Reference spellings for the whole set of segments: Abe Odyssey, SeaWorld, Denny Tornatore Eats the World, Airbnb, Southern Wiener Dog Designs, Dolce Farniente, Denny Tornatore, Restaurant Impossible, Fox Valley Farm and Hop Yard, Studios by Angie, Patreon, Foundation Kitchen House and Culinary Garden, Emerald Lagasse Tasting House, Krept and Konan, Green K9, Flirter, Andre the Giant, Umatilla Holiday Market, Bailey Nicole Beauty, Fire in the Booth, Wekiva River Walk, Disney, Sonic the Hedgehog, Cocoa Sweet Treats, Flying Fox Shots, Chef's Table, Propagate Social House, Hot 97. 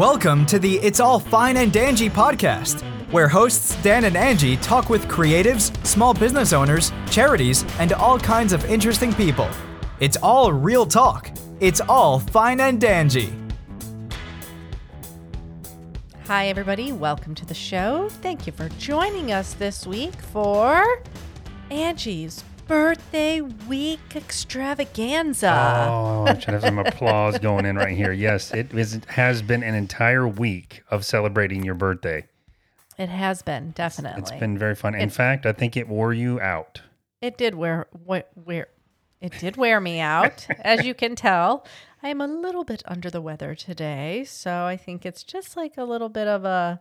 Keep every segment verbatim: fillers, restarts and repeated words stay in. Welcome to the It's All Fine and Angie podcast, where hosts Dan and Angie talk with creatives, small business owners, charities, and all kinds of interesting people. It's all real talk. It's all fine and Angie. Hi, everybody. Welcome to the show. Thank you for joining us this week for Angie's Birthday Week Extravaganza. Oh, I should have some applause going in right here. Yes, it is, has been an entire week of celebrating your birthday. It has been, definitely. It's, it's been very fun. In it, fact, I think it wore you out. It did wear, wear, wear it did wear me out, as you can tell. I am a little bit under the weather today, so I think it's just like a little bit of a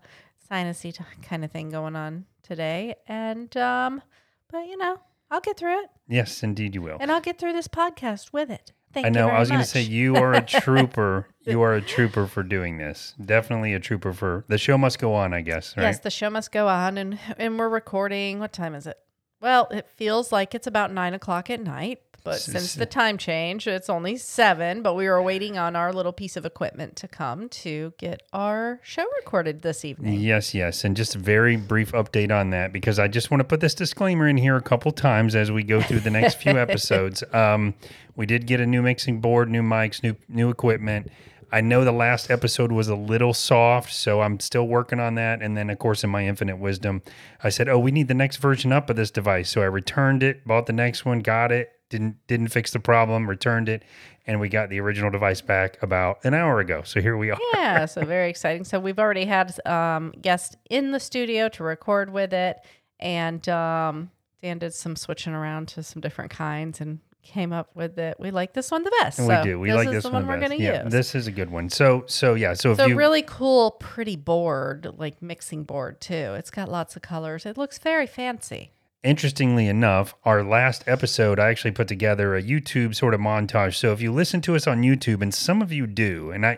sinusy t- kind of thing going on today. And um, but you know. I'll get through it. Yes, indeed you will. And I'll get through this podcast with it. Thank you very much. I know. I was going to say, you are a trooper. You are a trooper for doing this. Definitely a trooper for... The show must go on, I guess, right? Yes, the show must go on, and, and we're recording. What time is it? Well, it feels like it's about nine o'clock at night, but S- since the time change, it's only seven, but we were waiting on our little piece of equipment to come to get our show recorded this evening. Yes, yes, and just a very brief update on that, because I just want to put this disclaimer in here a couple times as we go through the next few episodes. Um, we did get a new mixing board, new mics, new new equipment. I know the last episode was a little soft, so I'm still working on that. And then, of course, in my infinite wisdom, I said, oh, we need the next version up of this device. So I returned it, bought the next one, got it, didn't didn't fix the problem, returned it, and we got the original device back about an hour ago. So here we are. Yeah, so very exciting. So we've already had um, guests in the studio to record with it, and um, Dan did some switching around to some different kinds and came up with it. We like this one the best. And we so do. We like this one the best. This is the one we're going to yeah, use. This is a good one. So, so yeah. So, so if you, really cool, pretty board, like mixing board too. It's got lots of colors. It looks very fancy. Interestingly enough, our last episode, I actually put together a YouTube sort of montage. So if you listen to us on YouTube, and some of you do, and I...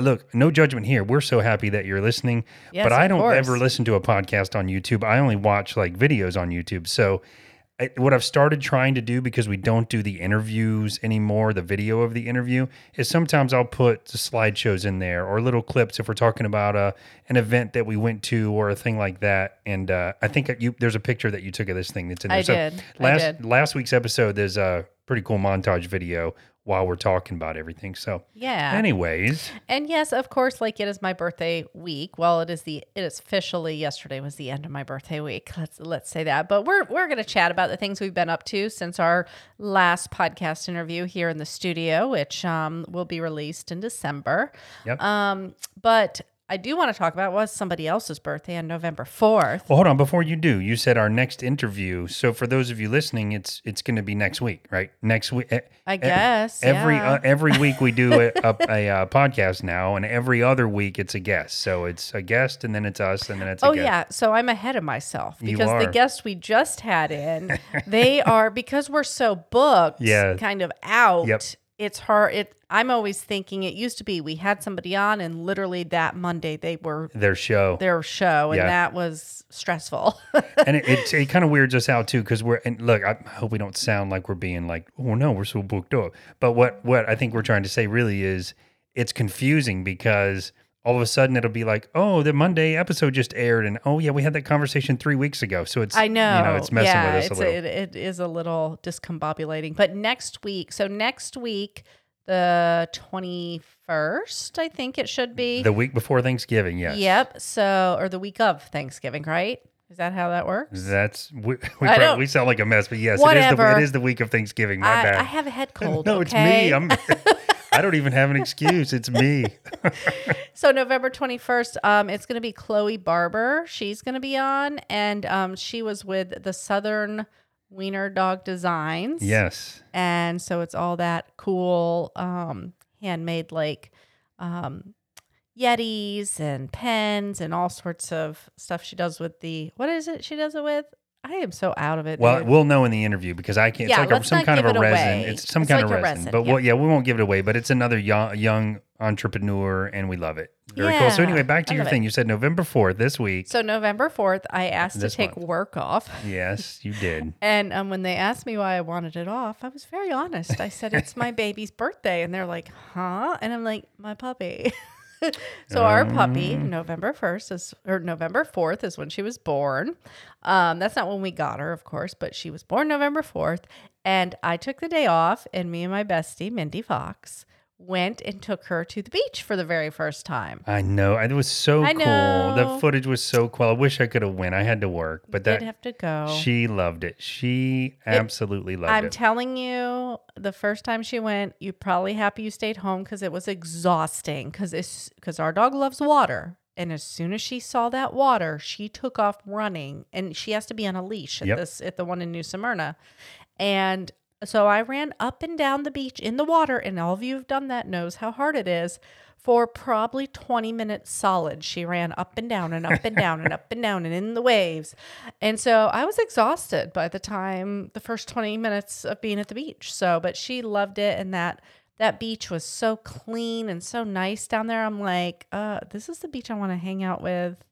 Look, no judgment here. We're so happy that you're listening, yes, but I don't course. ever listen to a podcast on YouTube. I only watch like videos on YouTube. So I, what I've started trying to do, because we don't do the interviews anymore, the video of the interview, is sometimes I'll put slideshows in there or little clips if we're talking about a, an event that we went to or a thing like that. And uh, I think you, there's a picture that you took of this thing that's in there. I so did. Last, I did. Last week's episode, there's a pretty cool montage video while we're talking about everything. So yeah. Anyways. And yes, of course, like it is my birthday week. Well, it is the it is officially yesterday was the end of my birthday week. Let's let's say that. But we're we're gonna chat about the things we've been up to since our last podcast interview here in the studio, which um will be released in December. Yep. Um but I do want to talk about was somebody else's birthday on November fourth. Well, hold on. Before you do, you said our next interview. So for those of you listening, it's it's going to be next week, right? Next week. I guess. Every yeah. uh, every week we do a, a, a, a podcast now, and every other week it's a guest. So it's a guest, and then it's us, and then it's a oh, guest. Oh, yeah. So I'm ahead of myself because the guest we just had in, they are, because we're so booked, yeah. kind of out. Yep. It's hard. It, I'm always thinking it used to be we had somebody on and literally that Monday they were their show, their show, and yeah. that was stressful. And it, it, it kind of weirds us out too because we're and look, I hope we don't sound like we're being like, oh no, we're so booked up. But what what I think we're trying to say really is it's confusing because all of a sudden it'll be like, oh, the Monday episode just aired, and oh yeah, we had that conversation three weeks ago. So it's I know, you know it's messing yeah, with us a little. It, it is a little discombobulating. But next week, so next week, the twenty-first, I think it should be the week before Thanksgiving. Yes. Yep. So or the week of Thanksgiving, right? Is that how that works? That's we, we, probably, we sound like a mess, but yes, whatever. It is the it is the week of Thanksgiving. My I, bad. I have a head cold. No, okay? It's me. I'm. I don't even have an excuse. It's me. So November twenty-first, um, it's going to be Chloe Barber. She's going to be on, and um, she was with the Southern Wiener Dog Designs. Yes. And so it's all that cool um, handmade, like um, Yetis and pens and all sorts of stuff she does with the, what is it she does it with? I am so out of it. Well, dude. We'll know in the interview because I can't. Yeah, it's like let's a, some not kind give of a it resin. Away. It's some it's kind like of resin. resin. But yeah. We'll, yeah, we won't give it away. But it's another young, young entrepreneur, and we love it. Very yeah, cool. So anyway, back to I your thing. It. You said November fourth this week. So November fourth, I asked this to take month. work off. Yes, you did. And um, when they asked me why I wanted it off, I was very honest. I said, it's my baby's birthday. And they're like, huh? And I'm like, my puppy. So um. our puppy, November first is, or November fourth is when she was born. Um, that's not when we got her, of course, but she was born November fourth. And I took the day off, and me and my bestie, Mindy Fox, went and took her to the beach for the very first time. I know. It was so I cool. Know. The footage was so cool. I wish I could have went. I had to work, but that, did have to go. She loved it. She absolutely it, loved I'm it. I'm telling you, the first time she went, you're probably happy you stayed home because it was exhausting because our dog loves water. And as soon as she saw that water, she took off running, and she has to be on a leash at yep. this at the one in New Smyrna. And so I ran up and down the beach in the water, and all of you who've done that knows how hard it is. For probably twenty minutes solid, she ran up and down and up and down and up and down and in the waves. And so I was exhausted by the time the first twenty minutes of being at the beach. So, but she loved it, and that that beach was so clean and so nice down there. I'm like, uh, this is the beach I want to hang out with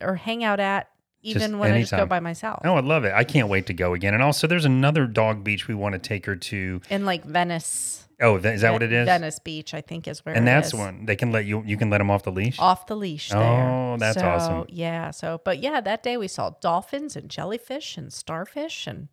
or hang out at. Even just when anytime. I just go by myself. Oh, I love it. I can't wait to go again. And also, there's another dog beach we want to take her to. In like Venice. Oh, is that Ven- what it is? Venice Beach, I think, is where and it is. And that's one. They can let you, you can let them off the leash? Off the leash there. Oh, that's so awesome. Yeah. So, but yeah, that day we saw dolphins and jellyfish and starfish and,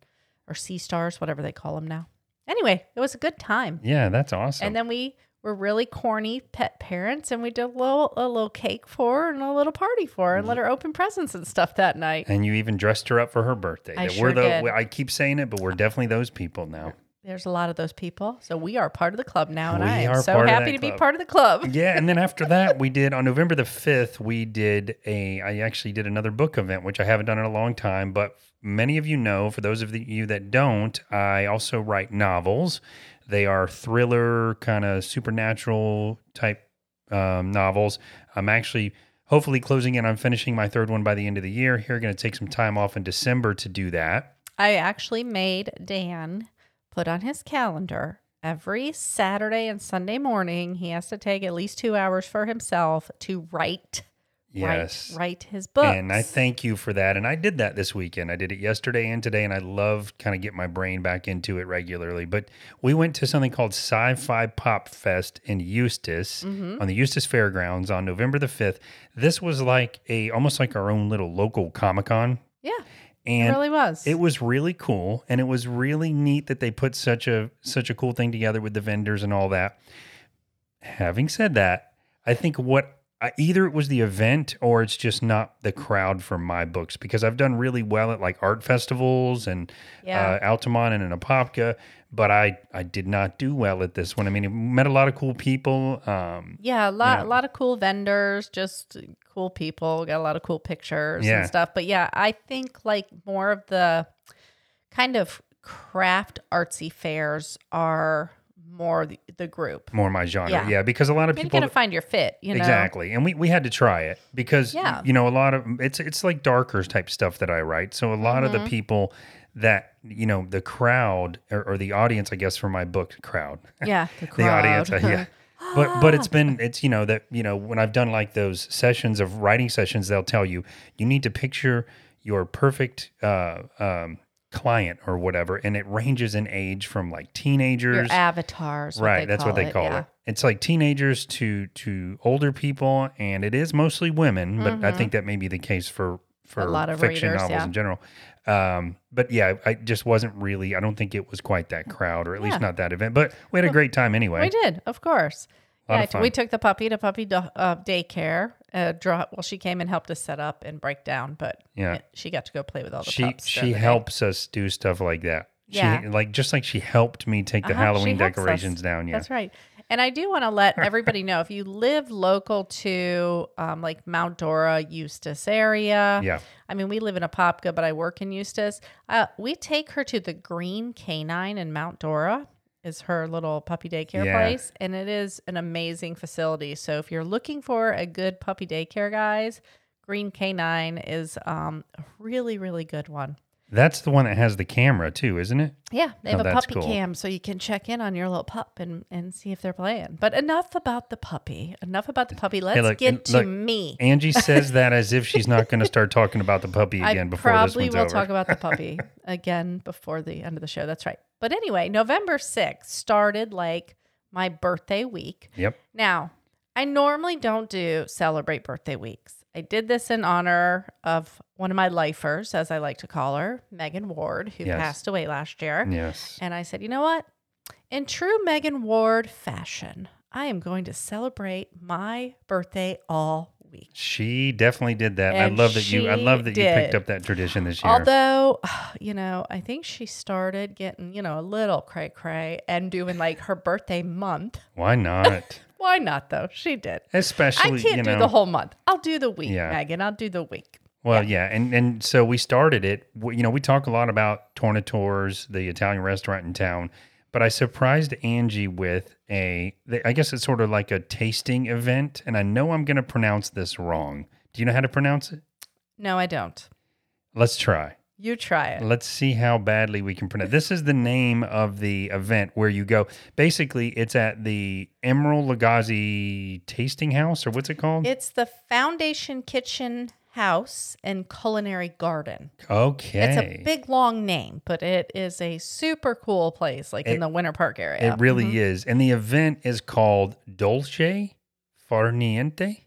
or sea stars, whatever they call them now. Anyway, it was a good time. Yeah, that's awesome. And then we were really corny pet parents, and we did a little, a little cake for her and a little party for her and let her open presents and stuff that night. And you even dressed her up for her birthday. I sure we're the, did. I keep saying it, but we're definitely those people now. There's a lot of those people. So we are part of the club now, and we I am so happy to club. be part of the club. Yeah, and then after that, we did, on November the fifth, we did a, I actually did another book event, which I haven't done in a long time, but many of you know, for those of you that don't, I also write novels. They are thriller, kind of supernatural type um, novels. I'm actually hopefully closing in on finishing my third one by the end of the year. Here, going to take some time off in December to do that. I actually made Dan put on his calendar every Saturday and Sunday morning, he has to take at least two hours for himself to write, yes. write, write his books. And I thank you for that. And I did that this weekend. I did it yesterday and today, and I love kind of get my brain back into it regularly. But we went to something called Sci-Fi Pop Fest in Eustis mm-hmm. on the Eustis Fairgrounds on November the fifth. This was like a almost like our own little local Comic-Con. Yeah. And it really was. It was really cool, and it was really neat that they put such a such a cool thing together with the vendors and all that. Having said that, I think what either it was the event or it's just not the crowd for my books, because I've done really well at like art festivals and yeah. uh, Altamont and in Apopka, but I, I did not do well at this one. I mean, I met a lot of cool people. Um, yeah, a lot you know. a lot of cool vendors, just cool people. Got a lot of cool pictures yeah. and stuff. But yeah, I think like more of the kind of craft artsy fairs are more the, the group. More my genre, yeah. yeah because a lot of You're people... You're going to find your fit, you know? Exactly. And we, we had to try it because, yeah. you know, a lot of... It's it's like darker type stuff that I write. So a lot mm-hmm. of the people that, you know, the crowd or, or the audience, I guess, for my book, crowd. Yeah, the crowd. The audience, I, yeah. But but it's been, it's, you know, that, you know, when I've done like those sessions of writing sessions, they'll tell you, you need to picture your perfect... Uh, um, client or whatever, and it ranges in age from like teenagers, your avatars, right? That's what they call it. Yeah. it. It's like teenagers to to older people, and it is mostly women, mm-hmm. but I think that may be the case for for a lot of fiction readers, novels yeah. in general. Um, but yeah, I just wasn't really. I don't think it was quite that crowd, or at yeah. least not that event. But we had a great time anyway. We did, of course. Yeah, t- we took the puppy to puppy do- uh, daycare. Uh, draw- well, she came and helped us set up and break down, but yeah. it, she got to go play with all the she, pups. She helps day. us do stuff like that. Yeah. She, like, just like she helped me take the uh-huh, Halloween decorations us. down. Yeah, that's right. And I do want to let everybody know, if you live local to um, like Mount Dora, Eustis area. Yeah. I mean, we live in Apopka, but I work in Eustis. Uh, we take her to the Green K nine in Mount Dora. Is her little puppy daycare yeah. place, and it is an amazing facility. So if you're looking for a good puppy daycare, guys, Green K nine is um, a really, really good one. That's the one that has the camera too, isn't it? Yeah, they have oh, a puppy cool. cam, so you can check in on your little pup and, and see if they're playing. But enough about the puppy. Enough about the puppy. Let's hey, look, get to look, me. Angie says that as if she's not going to start talking about the puppy again I before this one's over. I probably will talk about the puppy again before the end of the show. That's right. But anyway, November sixth started like my birthday week. Yep. Now, I normally don't do celebrate birthday weeks. I did this in honor of one of my lifers, as I like to call her, Megan Ward, who yes. passed away last year. Yes. And I said, you know what? In true Megan Ward fashion, I am going to celebrate my birthday all week. She definitely did that. And I love that you I love that did. you picked up that tradition this year. Although, you know, I think she started getting, you know, a little cray-cray and doing like her birthday month. Why not? Why not, though? She did. Especially, I can't you know, do the whole month. I'll do the week, yeah. Megan. I'll do the week. Well, yeah. yeah. And and so we started it. We, you know, we talk a lot about Tornatore's, the Italian restaurant in town. But I surprised Angie with a, I guess it's sort of like a tasting event. And I know I'm going to pronounce this wrong. Do you know how to pronounce it? No, I don't. Let's try. You try it. Let's see how badly we can pronounce. This is the name of the event where you go. Basically, it's at the Emerald Lagasse Tasting House, or what's it called? It's the Foundation Kitchen House and Culinary Garden. Okay. It's a big, long name, but it is a super cool place, like it, in the Winter Park area. It really mm-hmm. is. And the event is called Dolce Farniente.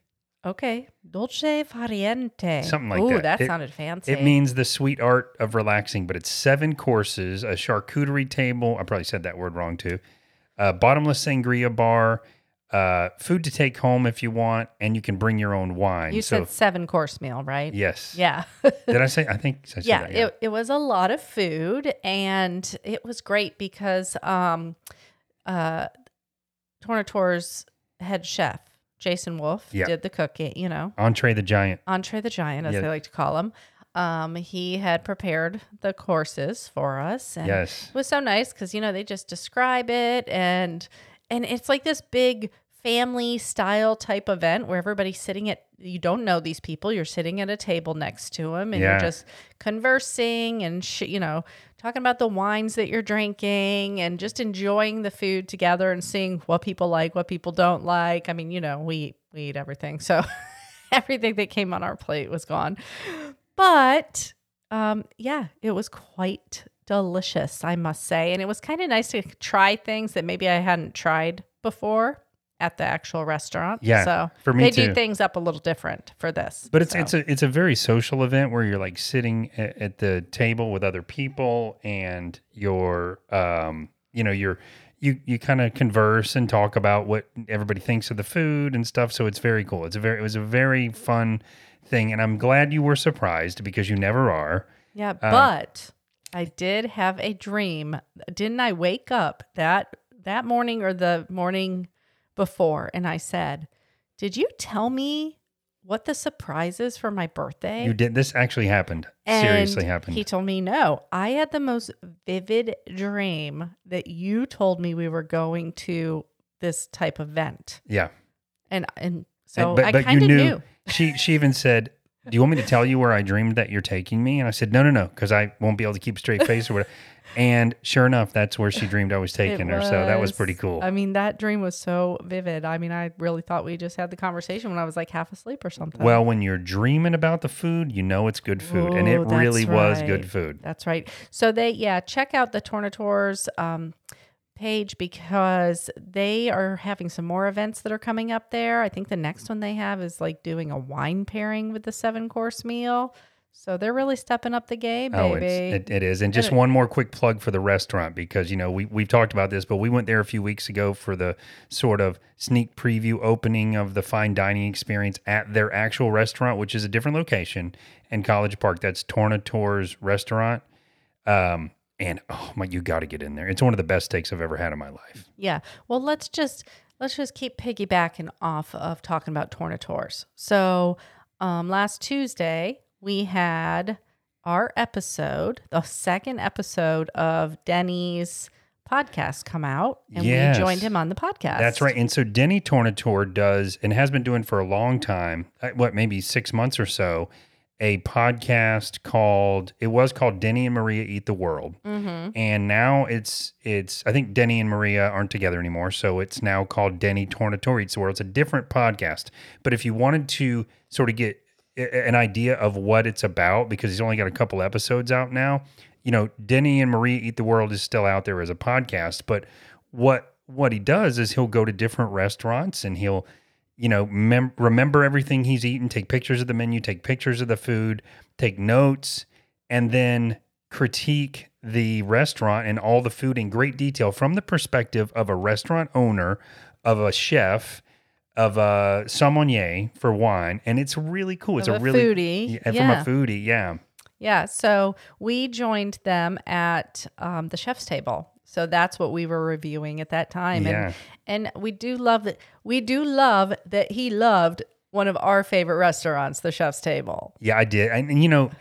Okay, Dolce Farniente. Something like Ooh, that. Ooh, that it, sounded fancy. It means the sweet art of relaxing, but it's seven courses, a charcuterie table, I probably said that word wrong too, a bottomless sangria bar, uh, food to take home if you want, and you can bring your own wine. You so, said seven-course meal, right? Yes. Yeah. Did I say? I think I said yeah, that, yeah. It, it was a lot of food, and it was great because um, uh, Tornatore's head chef, Jason Wolf yeah. did the cooking, you know. Andre the Giant. Andre the Giant, as yeah. they like to call him. Um, he had prepared the courses for us. And yes. it was so nice because, you know, they just describe it. And and it's like this big family-style type event where everybody's sitting at, you don't know these people. You're sitting at a table next to them and yeah. you're just conversing and, sh- you know, talking about the wines that you're drinking and just enjoying the food together and seeing what people like, what people don't like. I mean, you know, we, we eat everything. So everything that came on our plate was gone. But um, yeah, it was quite delicious, I must say. And it was kind of nice to try things that maybe I hadn't tried before at the actual restaurant. Yeah, so for me they too. do things up a little different for this. But it's so. it's a it's a very social event where you're like sitting at, at the table with other people and you're um you know you're you you kind of converse and talk about what everybody thinks of the food and stuff. So it's very cool. It's a very it was a very fun thing, and I'm glad you were surprised because you never are. Yeah, um, but I did have a dream. Didn't I wake up that that morning or the morning before, and I said, did you tell me what the surprise is for my birthday? You did. This actually happened. And Seriously happened. He told me no. I had the most vivid dream that you told me we were going to this type of event. Yeah. And and so and, but, I kind of knew. knew. She, she even said, do you want me to tell you where I dreamed that you're taking me? And I said, no, no, no, because I won't be able to keep a straight face or whatever. And sure enough, that's where she dreamed I was taking was. her. So that was pretty cool. I mean, that dream was so vivid. I mean, I really thought we just had the conversation when I was like half asleep or something. Well, when you're dreaming about the food, you know it's good food. Ooh, and it really right. was good food. That's right. So they, yeah, check out the Tornatore's um, page because they are having some more events that are coming up there. I think the next one they have is like doing a wine pairing with the seven-course meal. So they're really stepping up the game, baby. Oh, it, it is. And just one more quick plug for the restaurant because, you know, we, we've talked about this, but we went there a few weeks ago for the sort of sneak preview opening of the fine dining experience at their actual restaurant, which is a different location in College Park. That's Tornatore's restaurant. Um, and, oh, my, you got to get in there. It's one of the best steaks I've ever had in my life. Yeah. Well, let's just let's just keep piggybacking off of talking about Tornatore's. So um, last Tuesday... we had our episode, the second episode of Denny's podcast come out, and yes. we joined him on the podcast. That's right. And so Denny Tornatore does, and has been doing for a long time, what, maybe six months or so, a podcast called, it was called Denny and Maria Eat the World. Mm-hmm. And now it's, it's. I think Denny and Maria aren't together anymore, so it's now called Denny Tornatore Eats the World. It's a different podcast. But if you wanted to sort of get an idea of what it's about, because he's only got a couple episodes out now. You know, Denny and Maria Eat the World is still out there as a podcast, but what what he does is he'll go to different restaurants and he'll you know, mem- remember everything he's eaten, take pictures of the menu, take pictures of the food, take notes, and then critique the restaurant and all the food in great detail from the perspective of a restaurant owner, of a chef, of a sommelier for wine. And it's really cool. It's a, a really foodie. Yeah, yeah. From a foodie. Yeah. Yeah. So we joined them at um, the Chef's Table. So that's what we were reviewing at that time. Yeah. And and we do love that we do love that he loved one of our favorite restaurants, the Chef's Table. Yeah, I did. And, and you know,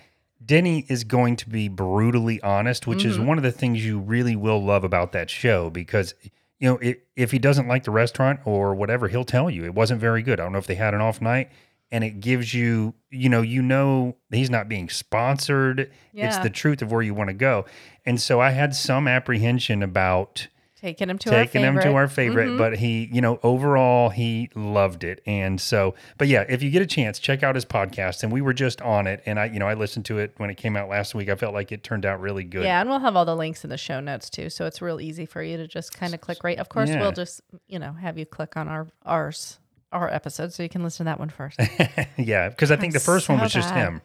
Denny is going to be brutally honest, which mm-hmm. is one of the things you really will love about that show, because you know, it, if he doesn't like the restaurant or whatever, he'll tell you it wasn't very good. I don't know if they had an off night, and it gives you, you know, you know, he's not being sponsored. Yeah. It's the truth of where you want to go. And so I had some apprehension about taking him to taking our favorite. him to our favorite, mm-hmm. but he, you know, overall he loved it. And so, but yeah, if you get a chance, check out his podcast. And we were just on it, and I, you know, I listened to it when it came out last week. I felt like it turned out really good. Yeah, and we'll have all the links in the show notes too, so it's real easy for you to just kind of click right. Of course, yeah. we'll just, you know, have you click on our ours our episode, so you can listen to that one first. Yeah, because I think I'm the first so one was bad. just him.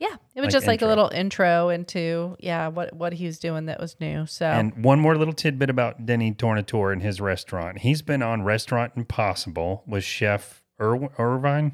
Yeah, it was like just like intro. a little intro into, yeah, what, what he was doing that was new. So, and one more little tidbit about Denny Tornatore and his restaurant. He's been on Restaurant Impossible with Chef Ir- Irvine.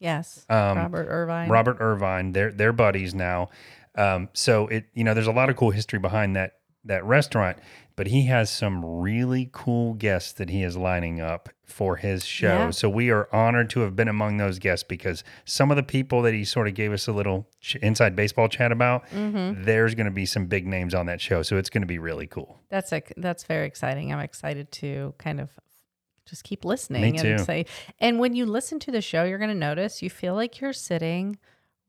Yes, um, Robert Irvine. Robert Irvine. They're, they're buddies now. Um, so, it you know, there's a lot of cool history behind that that restaurant, but he has some really cool guests that he is lining up for his show. Yeah. So we are honored to have been among those guests, because some of the people that he sort of gave us a little ch- inside baseball chat about, mm-hmm. there's going to be some big names on that show. So it's going to be really cool. That's a, that's very exciting. I'm excited to kind of just keep listening. Me and, say, and when you listen to the show, you're going to notice you feel like you're sitting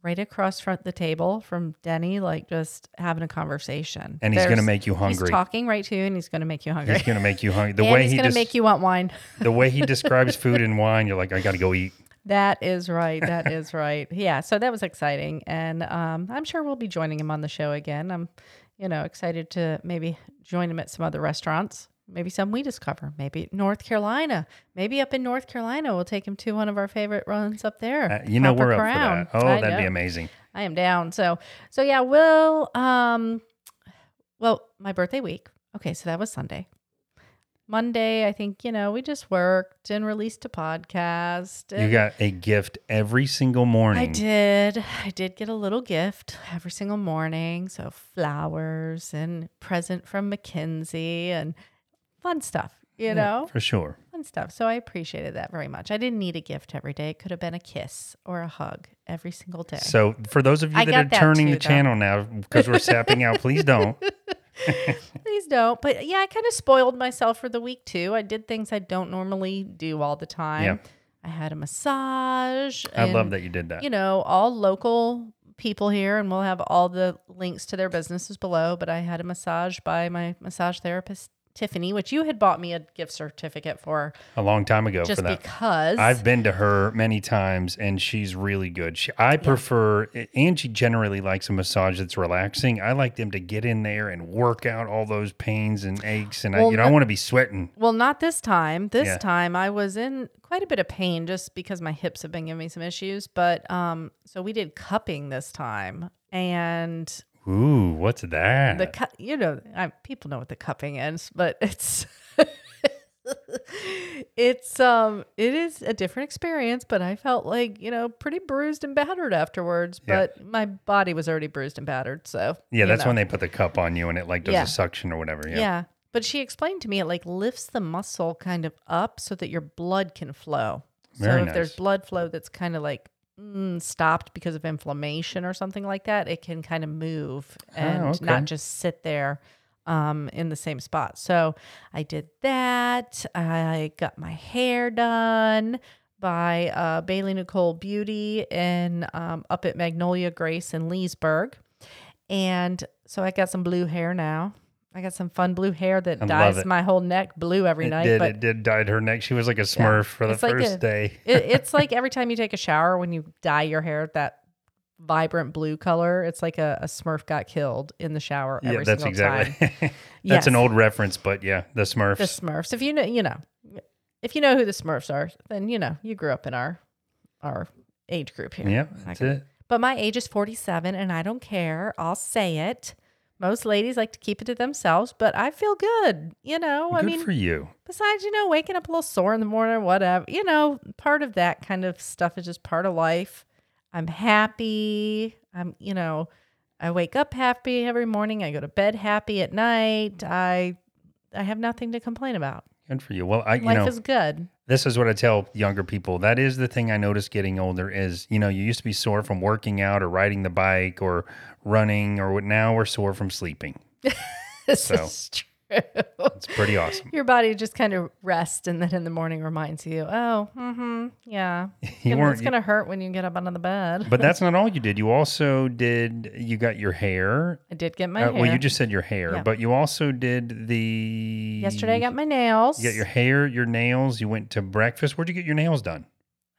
right across from the table from Denny, like just having a conversation. And There's, he's going to make you hungry. He's talking right to you, and he's going to make you hungry. He's going to make you hungry. The and way he's he going to des- make you want wine. The way he describes food and wine, you're like, I got to go eat. That is right. That is right. Yeah. So that was exciting, and um, I'm sure we'll be joining him on the show again. I'm, you know, excited to maybe join him at some other restaurants. Maybe some we discover. Maybe North Carolina. Maybe up in North Carolina, we'll take him to one of our favorite runs up there. Uh, you know, Papa we're Crown. up for that. Oh, I that'd know. be amazing. I am down. So, so yeah, we'll, um, well, my birthday week. Okay, so that was Sunday. Monday, I think, you know, we just worked and released a podcast. And you got a gift every single morning. I did. I did get a little gift every single morning. So flowers and present from McKinsey and fun stuff, you know? Yeah, for sure. Fun stuff. So I appreciated that very much. I didn't need a gift every day. It could have been a kiss or a hug every single day. So for those of you I that are that turning too, the though. channel now because we're sapping out, please don't. Please don't. But yeah, I kind of spoiled myself for the week too. I did things I don't normally do all the time. Yeah. I had a massage. I and, love that you did that. You know, all local people here, and we'll have all the links to their businesses below, but I had a massage by my massage therapist, Tiffany, which you had bought me a gift certificate for a long time ago. Just for that. because I've been to her many times, and she's really good. She, I yeah. prefer Angie generally likes a massage that's relaxing. I like them to get in there and work out all those pains and aches, and well, I, you know, not, I want to be sweating. Well, not this time. This yeah. time I was in quite a bit of pain just because my hips have been giving me some issues. But um, so we did cupping this time, and. Ooh, what's that? The cu- you know, I, people know what the cupping is, but it's it's um it is a different experience. But I felt like, you know, pretty bruised and battered afterwards. But yeah. my body was already bruised and battered, so yeah, that's know. when they put the cup on you and it like does yeah. a suction or whatever. Yeah. yeah, but she explained to me it like lifts the muscle kind of up so that your blood can flow. Very so nice. If there's blood flow that's kind of like. stopped because of inflammation or something like that, it can kind of move and oh, okay. not just sit there um, in the same spot. So I did that. I got my hair done by uh, Bailey Nicole Beauty in um, up at Magnolia Grace in Leesburg, and so I got some blue hair now. I got some fun blue hair that I dyes my whole neck blue every it night. Did, but it did dyed her neck. She was like a Smurf yeah, for the like first a, day. it, it's like every time you take a shower, when you dye your hair that vibrant blue color, it's like a, a Smurf got killed in the shower every yeah, that's single exactly. time. that's yes. an old reference, but yeah, the Smurfs. The Smurfs. If you know, you know, if you know who the Smurfs are, then, you know, you grew up in our our age group here. Yeah, that's it. But my age is forty-seven, and I don't care. I'll say it. Most ladies like to keep it to themselves, but I feel good, you know. Good I mean, for you. Besides, you know, waking up a little sore in the morning or whatever, you know, part of that kind of stuff is just part of life. I'm happy. I'm, you know, I wake up happy every morning. I go to bed happy at night. I, I have nothing to complain about. Good for you. Well, I, you life know, is good. This is what I tell younger people. That is the thing I noticed getting older is, you know, you used to be sore from working out or riding the bike or running, or now we're sore from sleeping. This so, is true. It's pretty awesome. Your body just kind of rests, and then in the morning reminds you, oh, mm-hmm, yeah, you gonna, it's going to hurt when you get up out of the bed. But that's not all you did. You also did, you got your hair. I did get my uh, hair. Well, you just said your hair, yeah. But you also did the... Yesterday I got my nails. You got your hair, your nails. You went to breakfast. Where'd you get your nails done?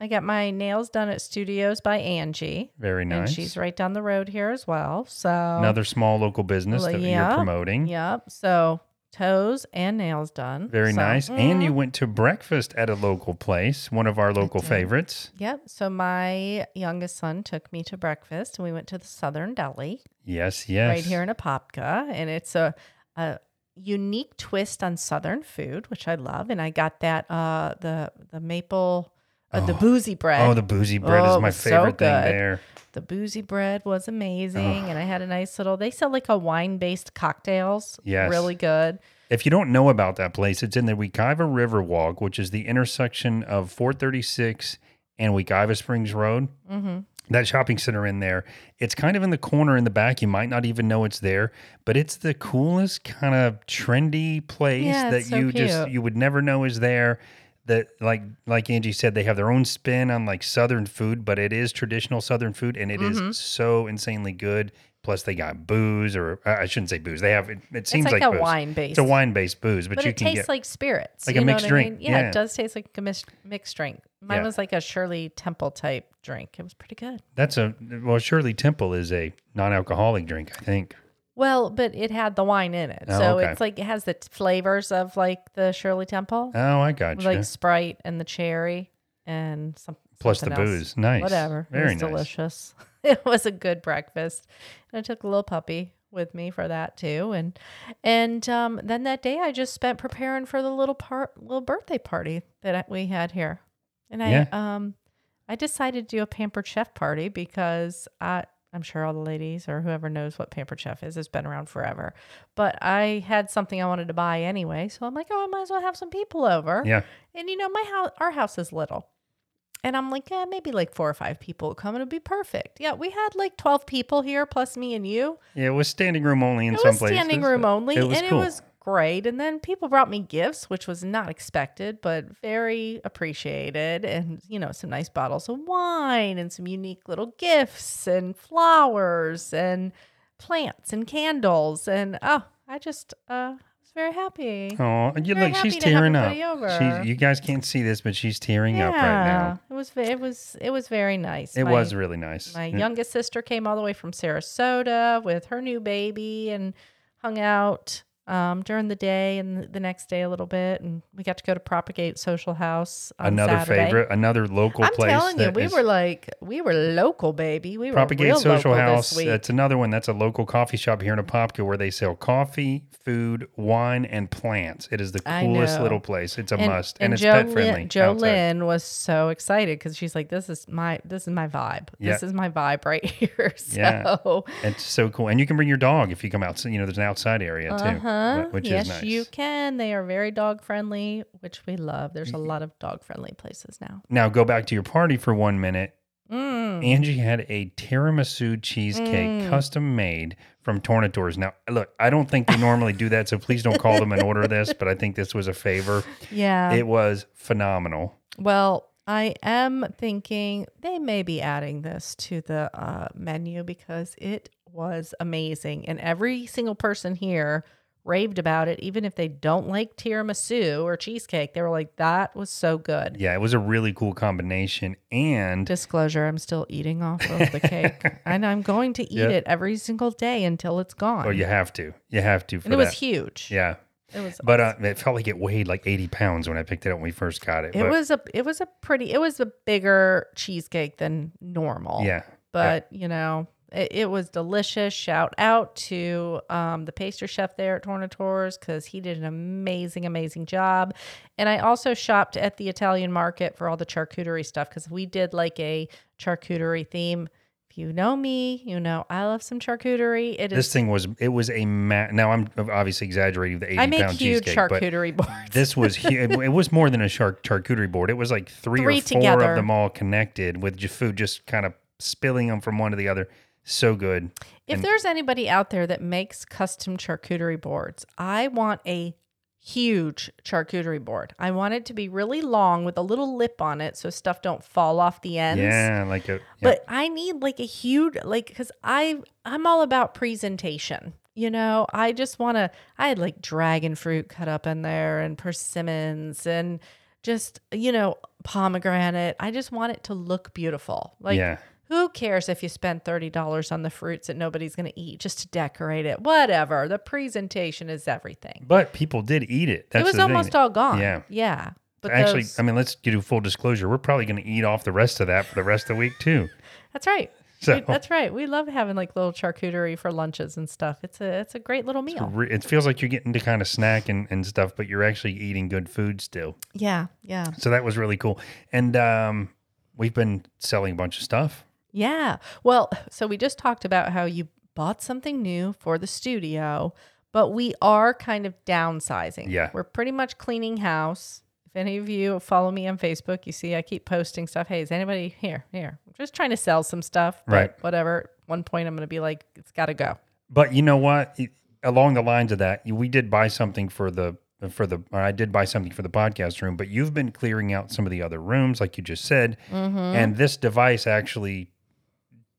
I got my nails done at Studios by Angie. Very nice. And she's right down the road here as well. So another small local business well, that yeah, you're promoting. Yep. So... toes and nails done. Very so, nice. Mm. And you went to breakfast at a local place, one of our local favorites. Yep. So my youngest son took me to breakfast, and we went to the Southern Deli. Yes, yes. Right here in Apopka. And it's a, a unique twist on Southern food, which I love. And I got that, uh, the the maple, uh, oh. the boozy bread. Oh, the boozy bread oh, is my favorite so thing there. The boozy bread was amazing, oh. and I had a nice little... They sell like a wine-based cocktails. Yes. Really good. If you don't know about that place, it's in the Wekiva River Walk, which is the intersection of four thirty-six and Wekiva Springs Road. Mm-hmm. That shopping center in there. It's kind of in the corner in the back. You might not even know it's there, but it's the coolest kind of trendy place yeah, that so you cute. just you would never know is there. That like like Angie said, they have their own spin on like Southern food, but it is traditional Southern food, and it mm-hmm. is so insanely good. Plus, they got booze, or uh, I shouldn't say booze. They have it. It seems it's like, like a booze. wine based. It's a wine based booze, but, but you it can tastes get, like spirits, like you a mixed know what I drink. Mean? Yeah, yeah, it does taste like a mis- mixed drink. Mine yeah. was like a Shirley Temple type drink. It was pretty good. That's a well, Shirley Temple is a non-alcoholic drink, I think. Well, but it had the wine in it. Oh, so okay. It's like it has the t- flavors of like the Shirley Temple. Oh, I got you. Like Sprite and the cherry and some, plus something the else. Booze. Nice. Whatever. Very nice. It was nice. Delicious. It was a good breakfast. And I took a little puppy with me for that too. And and um, then that day I just spent preparing for the little par- little birthday party that I, we had here. And I yeah. um I decided to do a Pampered Chef party because I I'm sure all the ladies or whoever knows what Pampered Chef is, has been around forever. But I had something I wanted to buy anyway. So I'm like, oh, I might as well have some people over. Yeah. And, you know, my house, our house is little. And I'm like, yeah, maybe like four or five people will come. It'll be perfect. Yeah, we had like twelve people here, plus me and you. Yeah, it was standing room only in some places. It was standing room only. And it was great. And then people brought me gifts, which was not expected, but very appreciated. And, you know, some nice bottles of wine and some unique little gifts and flowers and plants and candles. And, oh, I just uh, was very happy. Oh, you look, she's tearing up. She, you guys can't see this, but she's tearing yeah, up right now. It was, it was, it was very nice. It my, was really nice. My mm. youngest sister came all the way from Sarasota with her new baby and hung out Um, during the day and the next day a little bit, and we got to go to Propagate Social House on another Saturday. favorite, another local I'm place. I'm telling you, we is, were like, we were local, baby. We Propagate were real Social local House. This week. That's another one. That's a local coffee shop here in Apopka where they sell coffee, food, wine, and plants. It is the coolest little place. It's a and, must, and, and it's Joe pet friendly. Lynn, Joe outside. Lynn was so excited because she's like, "This is my, this is my vibe. Yeah. This is my vibe right here." So yeah. It's so cool, and you can bring your dog if you come out. You know, there's an outside area too. Uh-huh. Huh? Which yes, is nice. You can. They are very dog friendly, which we love. There's a lot of dog friendly places now. Now go back to your party for one minute. Mm. Angie had a tiramisu cheesecake mm. custom made from Tornatore's. Now, look, I don't think they normally do that, so please don't call them and order this, but I think this was a favor. Yeah. It was phenomenal. Well, I am thinking they may be adding this to the uh, menu because it was amazing. And every single person here raved about it, even if they don't like tiramisu or cheesecake. They were like, that was so good. Yeah, it was a really cool combination. And disclosure, I'm still eating off of the cake. And I'm going to eat yep. it every single day until it's gone. Oh, you have to. You have to for and it that. was huge. Yeah. It was, but awesome. uh, it felt like it weighed like eighty pounds when I picked it up when we first got it. It but, was a, it was a pretty, it was a bigger cheesecake than normal. Yeah, but yeah. you know, it, it was delicious. Shout out to um, the pastry chef there at Tornatore's because he did an amazing, amazing job. And I also shopped at the Italian market for all the charcuterie stuff because we did like a charcuterie theme. You know me, you know I love some charcuterie. It this is, thing was it was a ma- now I'm obviously exaggerating the eighty I make pound huge cheesecake, charcuterie but boards. This was huge. It was more than a shark charcuterie board. It was like three, three or four together. Of them all connected with food, just kind of spilling them from one to the other. So good. If and, there's anybody out there that makes custom charcuterie boards, I want a huge charcuterie board. I want it to be really long with a little lip on it so stuff don't fall off the ends. Yeah, like a. Yeah. But I need like a huge, like, because I I'm all about presentation. You know, I just want to. I had like dragon fruit cut up in there and persimmons and just you know pomegranate. I just want it to look beautiful. Like, yeah. Who cares if you spend thirty dollars on the fruits that nobody's going to eat just to decorate it? Whatever. The presentation is everything. But people did eat it. That's it was almost thing. All gone. Yeah. Yeah. But Actually, those... I mean, let's do full disclosure. We're probably going to eat off the rest of that for the rest of the week, too. That's right. So. We, that's right. We love having like little charcuterie for lunches and stuff. It's a it's a great little meal. Re- it feels like you're getting to kind of snack and, and stuff, but you're actually eating good food still. Yeah. Yeah. So that was really cool. And um, we've been selling a bunch of stuff. Yeah. Well, so we just talked about how you bought something new for the studio, but we are kind of downsizing. Yeah. We're pretty much cleaning house. If any of you follow me on Facebook, you see I keep posting stuff. Hey, is anybody here? Here. I'm just trying to sell some stuff. Right. Whatever. At one point, I'm going to be like, it's got to go. But you know what? Along the lines of that, we did buy something for the for the I did buy something for the podcast room, but you've been clearing out some of the other rooms, like you just said. Mm-hmm. And this device actually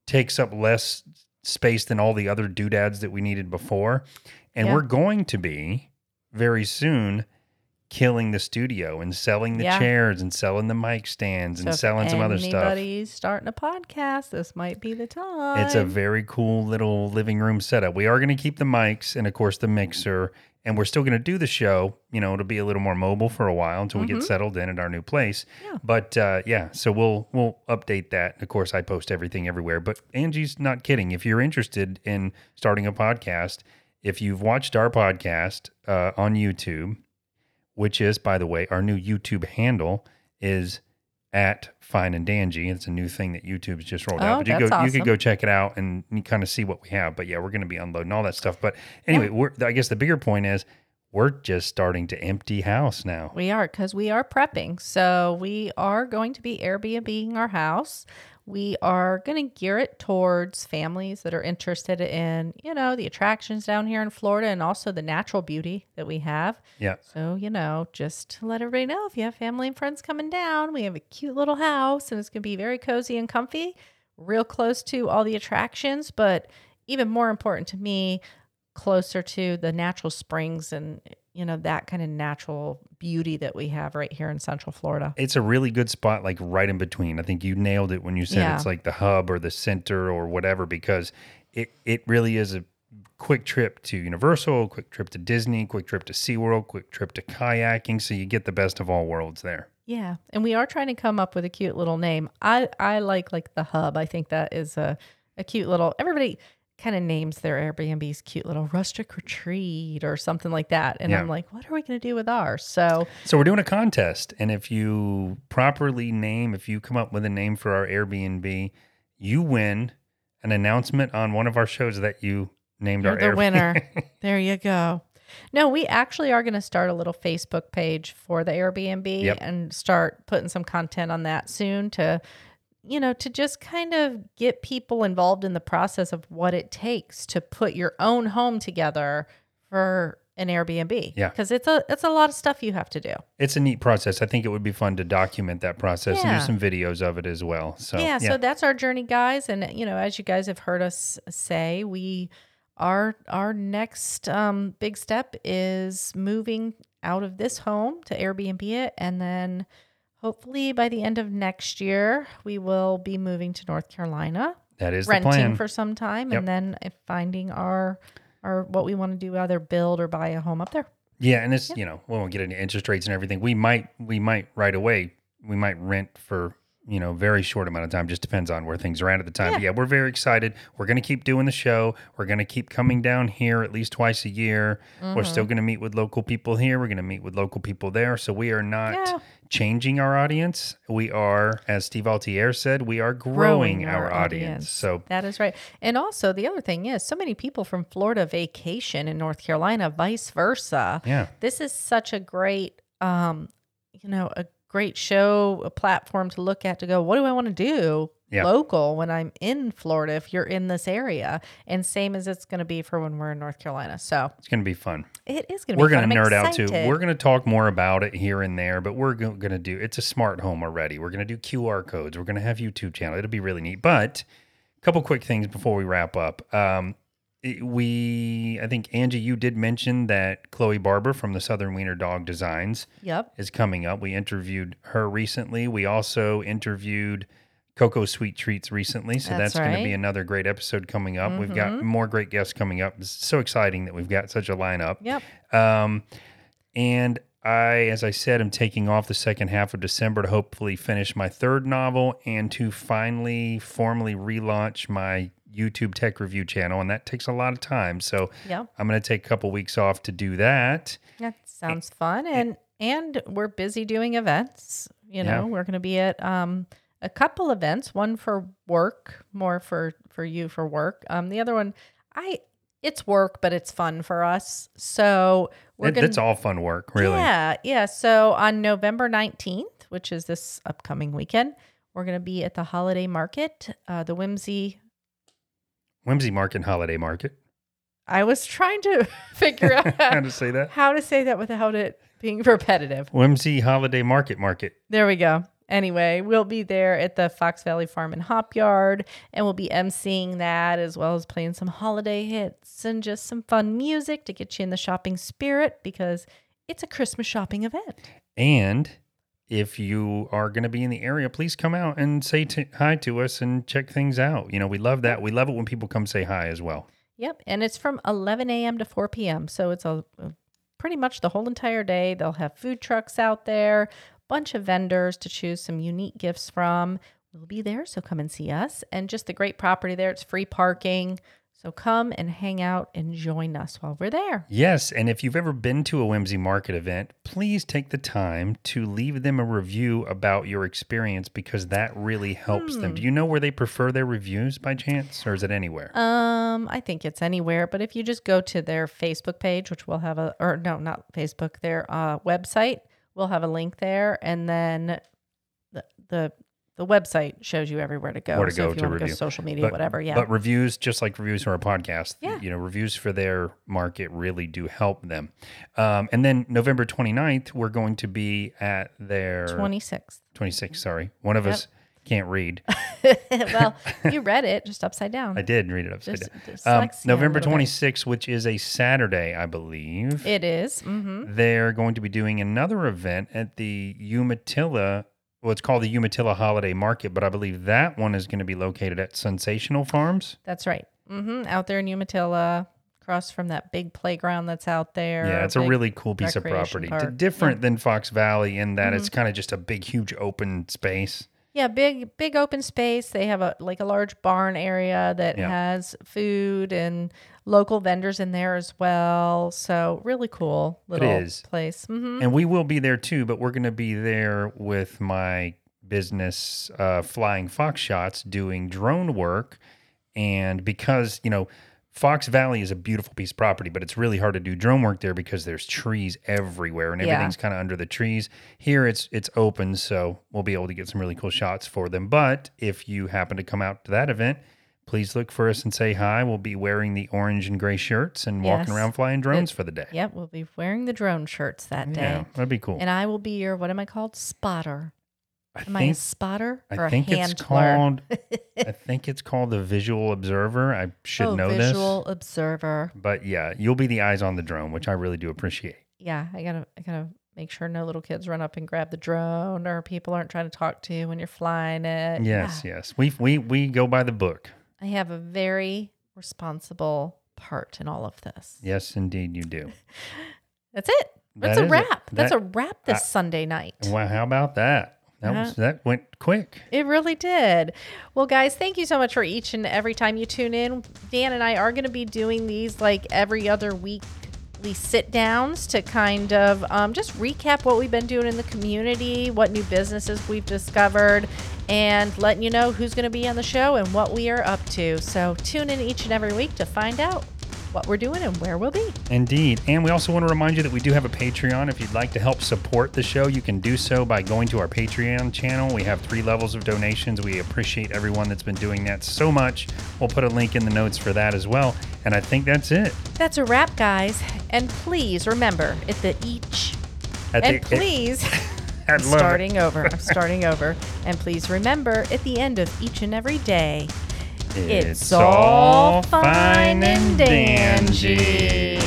takes up less space than all the other doodads that we needed before. And yeah. we're going to be very soon killing the studio and selling the yeah. chairs and selling the mic stands so and selling some other stuff. If anybody's starting a podcast, this might be the time. It's a very cool little living room setup. We are going to keep the mics and, of course, the mixer. And we're still going to do the show, you know, it'll be a little more mobile for a while until mm-hmm. we get settled in at our new place. Yeah. But uh, yeah, so we'll we'll update that. Of course, I post everything everywhere. But Angie's not kidding. If you're interested in starting a podcast, if you've watched our podcast uh, on YouTube, which is, by the way, our new YouTube handle is at Fine and Dangy. It's a new thing that YouTube's just rolled oh, out. But you go, awesome. You could go check it out and you kind of see what we have. But yeah, we're going to be unloading all that stuff. But anyway, yeah. we're, I guess the bigger point is we're just starting to empty house now. We are because we are prepping. So we are going to be Airbnb-ing our house. We are going to gear it towards families that are interested in, you know, the attractions down here in Florida and also the natural beauty that we have. Yeah. So, you know, just to let everybody know if you have family and friends coming down, we have a cute little house and it's going to be very cozy and comfy, real close to all the attractions, but even more important to me, closer to the natural springs and, you know, that kind of natural beauty that we have right here in Central Florida. It's a really good spot, like right in between. I think you nailed it when you said yeah. it's like the hub or the center or whatever, because it, it really is a quick trip to Universal, quick trip to Disney, quick trip to SeaWorld, quick trip to kayaking. So you get the best of all worlds there. Yeah. And we are trying to come up with a cute little name. I, I like like the hub. I think that is a, a cute little, everybody kind of names their Airbnbs cute little rustic retreat or something like that. And yeah. I'm like, what are we going to do with ours? So so we're doing a contest. And if you properly name, if you come up with a name for our Airbnb, you win an announcement on one of our shows that you named You're our the Airbnb. Winner. There you go. No, we actually are going to start a little Facebook page for the Airbnb yep. and start putting some content on that soon to you know, to just kind of get people involved in the process of what it takes to put your own home together for an Airbnb. Yeah. Because it's a, it's a lot of stuff you have to do. It's a neat process. I think it would be fun to document that process yeah. and do some videos of it as well. So yeah, yeah, so that's our journey, guys. And, you know, as you guys have heard us say, we our our next um, big step is moving out of this home to Airbnb it and then hopefully by the end of next year, we will be moving to North Carolina. That is the plan. Renting for some time yep. and then finding our, our what we want to do, either build or buy a home up there. Yeah, and it's, yeah. you know, we won't get into interest rates and everything. We might, we might right away, we might rent for, you know, very short amount of time. Just depends on where things are at at the time. Yeah. But yeah, we're very excited. We're going to keep doing the show. We're going to keep coming down here at least twice a year. Mm-hmm. We're still going to meet with local people here. We're going to meet with local people there. So we are not yeah. changing our audience. We are, as Steve Altier said, we are growing, growing our, our audience. audience. So that is right. And also the other thing is so many people from Florida vacation in North Carolina, vice versa. Yeah. This is such a great, um, you know, a great show, a platform to look at to go, what do I want to do yeah. local when I'm in Florida, if you're in this area? And same as it's going to be for when we're in North Carolina. So it's going to be fun. It is going to be we're fun. We're going to nerd out too. We're going to talk more about it here and there, but we're going to do, it's a smart home already. We're going to do Q R codes. We're going to have YouTube channel. It'll be really neat. But a couple quick things before we wrap up. Um, It, we, I think, Angie, you did mention that Chloe Barber from the Southern Wiener Dog Designs yep. is coming up. We interviewed her recently. We also interviewed Cocoa Sweet Treats recently, so that's, that's right. going to be another great episode coming up. Mm-hmm. We've got more great guests coming up. It's so exciting that we've got such a lineup. Yep. Um, and I, as I said, am taking off the second half of December to hopefully finish my third novel and to finally formally relaunch my YouTube tech review channel, and that takes a lot of time. So yeah. I'm going to take a couple weeks off to do that. That sounds and, fun. And, and and we're busy doing events. You know, yeah. we're going to be at um, a couple events, one for work, more for, for you for work. Um, the other one, I it's work, but it's fun for us. So we're it, gonna, that's all fun work, really. Yeah. Yeah. So on November nineteenth, which is this upcoming weekend, we're going to be at the Holiday Market, uh, the Whimsy Whimsy Market and Holiday Market. I was trying to figure out how, how to say that. How to say that without it being repetitive. Whimsy Holiday Market Market. There we go. Anyway, we'll be there at the Fox Valley Farm and Hop Yard, and we'll be emceeing that as well as playing some holiday hits and just some fun music to get you in the shopping spirit because it's a Christmas shopping event. And if you are going to be in the area, please come out and say t- hi to us and check things out. You know, we love that. We love it when people come say hi as well. Yep. And it's from eleven a.m. to four p.m. So it's a, a pretty much the whole entire day. They'll have food trucks out there, bunch of vendors to choose some unique gifts from. We'll be there. So come and see us. And just the great property there. It's free parking. So come and hang out and join us while we're there. Yes, and if you've ever been to a Whimsy Market event, please take the time to leave them a review about your experience because that really helps hmm. them. Do you know where they prefer their reviews by chance, or is it anywhere? Um, I think it's anywhere, but if you just go to their Facebook page, which we'll have a, or no, not Facebook, their uh, website, we'll have a link there, and then the the. The website shows you everywhere to go. Where to so go if you to want review. To go social media, but, whatever. Yeah. But reviews, just like reviews for our podcast, yeah. you know, reviews for their market really do help them. Um, and then November twenty-ninth, we're going to be at their twenty-sixth. twenty-sixth, sorry. One of yep. us can't read. Well, you read it just upside down. I did read it upside just, down. Just um, November twenty-sixth, which is a Saturday, I believe. It is. Mm-hmm. They're going to be doing another event at the Umatilla. Well, it's called the Umatilla Holiday Market, but I believe that one is going to be located at Sensational Farms. That's right. Mm-hmm. Out there in Umatilla, across from that big playground that's out there. Yeah, it's a, a really cool piece of property. Park. Different yeah. than Fox Valley in that mm-hmm. it's kind of just a big, huge open space. Yeah, big, big open space. They have a like a large barn area that yeah. has food and local vendors in there as well. So really cool little it is. Place. Mm-hmm. And we will be there too, but we're going to be there with my business, uh, Flying Fox Shots, doing drone work. And because, you know, Fox Valley is a beautiful piece of property, but it's really hard to do drone work there because there's trees everywhere and everything's yeah. kind of under the trees. Here it's it's open, so we'll be able to get some really cool shots for them. But if you happen to come out to that event, please look for us and say hi. We'll be wearing the orange and gray shirts and yes. walking around flying drones it, for the day. Yep, we'll be wearing the drone shirts that day. Yeah, that'd be cool. And I will be your, what am I called? Spotter. I Am think, I a spotter or I think a handler? It's called, I think it's called the visual observer. I should oh, know visual this. Visual observer. But yeah, you'll be the eyes on the drone, which I really do appreciate. Yeah, I gotta, I gotta make sure no little kids run up and grab the drone, or people aren't trying to talk to you when you're flying it. Yes, yeah. yes, we we we go by the book. I have a very responsible part in all of this. Yes, indeed, you do. That's it. That's that a wrap. That, That's a wrap this I, Sunday night. Wow, how about that? That was, that went quick. It really did. Well, guys, thank you so much for each and every time you tune in. Dan and I are going to be doing these like every other weekly sit downs to kind of um, just recap what we've been doing in the community, what new businesses we've discovered, and letting you know who's going to be on the show and what we are up to. So tune in each and every week to find out what we're doing and where we'll be. Indeed. And we also want to remind you that we do have a Patreon. If you'd like to help support the show, you can do so by going to our Patreon channel. We have three levels of donations. We appreciate everyone that's been doing that so much. We'll put a link in the notes for that as well. And I think that's it. That's a wrap, guys. And please remember, at the each... At and the, please... It, I'm starting it. over. I'm starting over. And please remember, at the end of each and every day... It's all fine and dandy.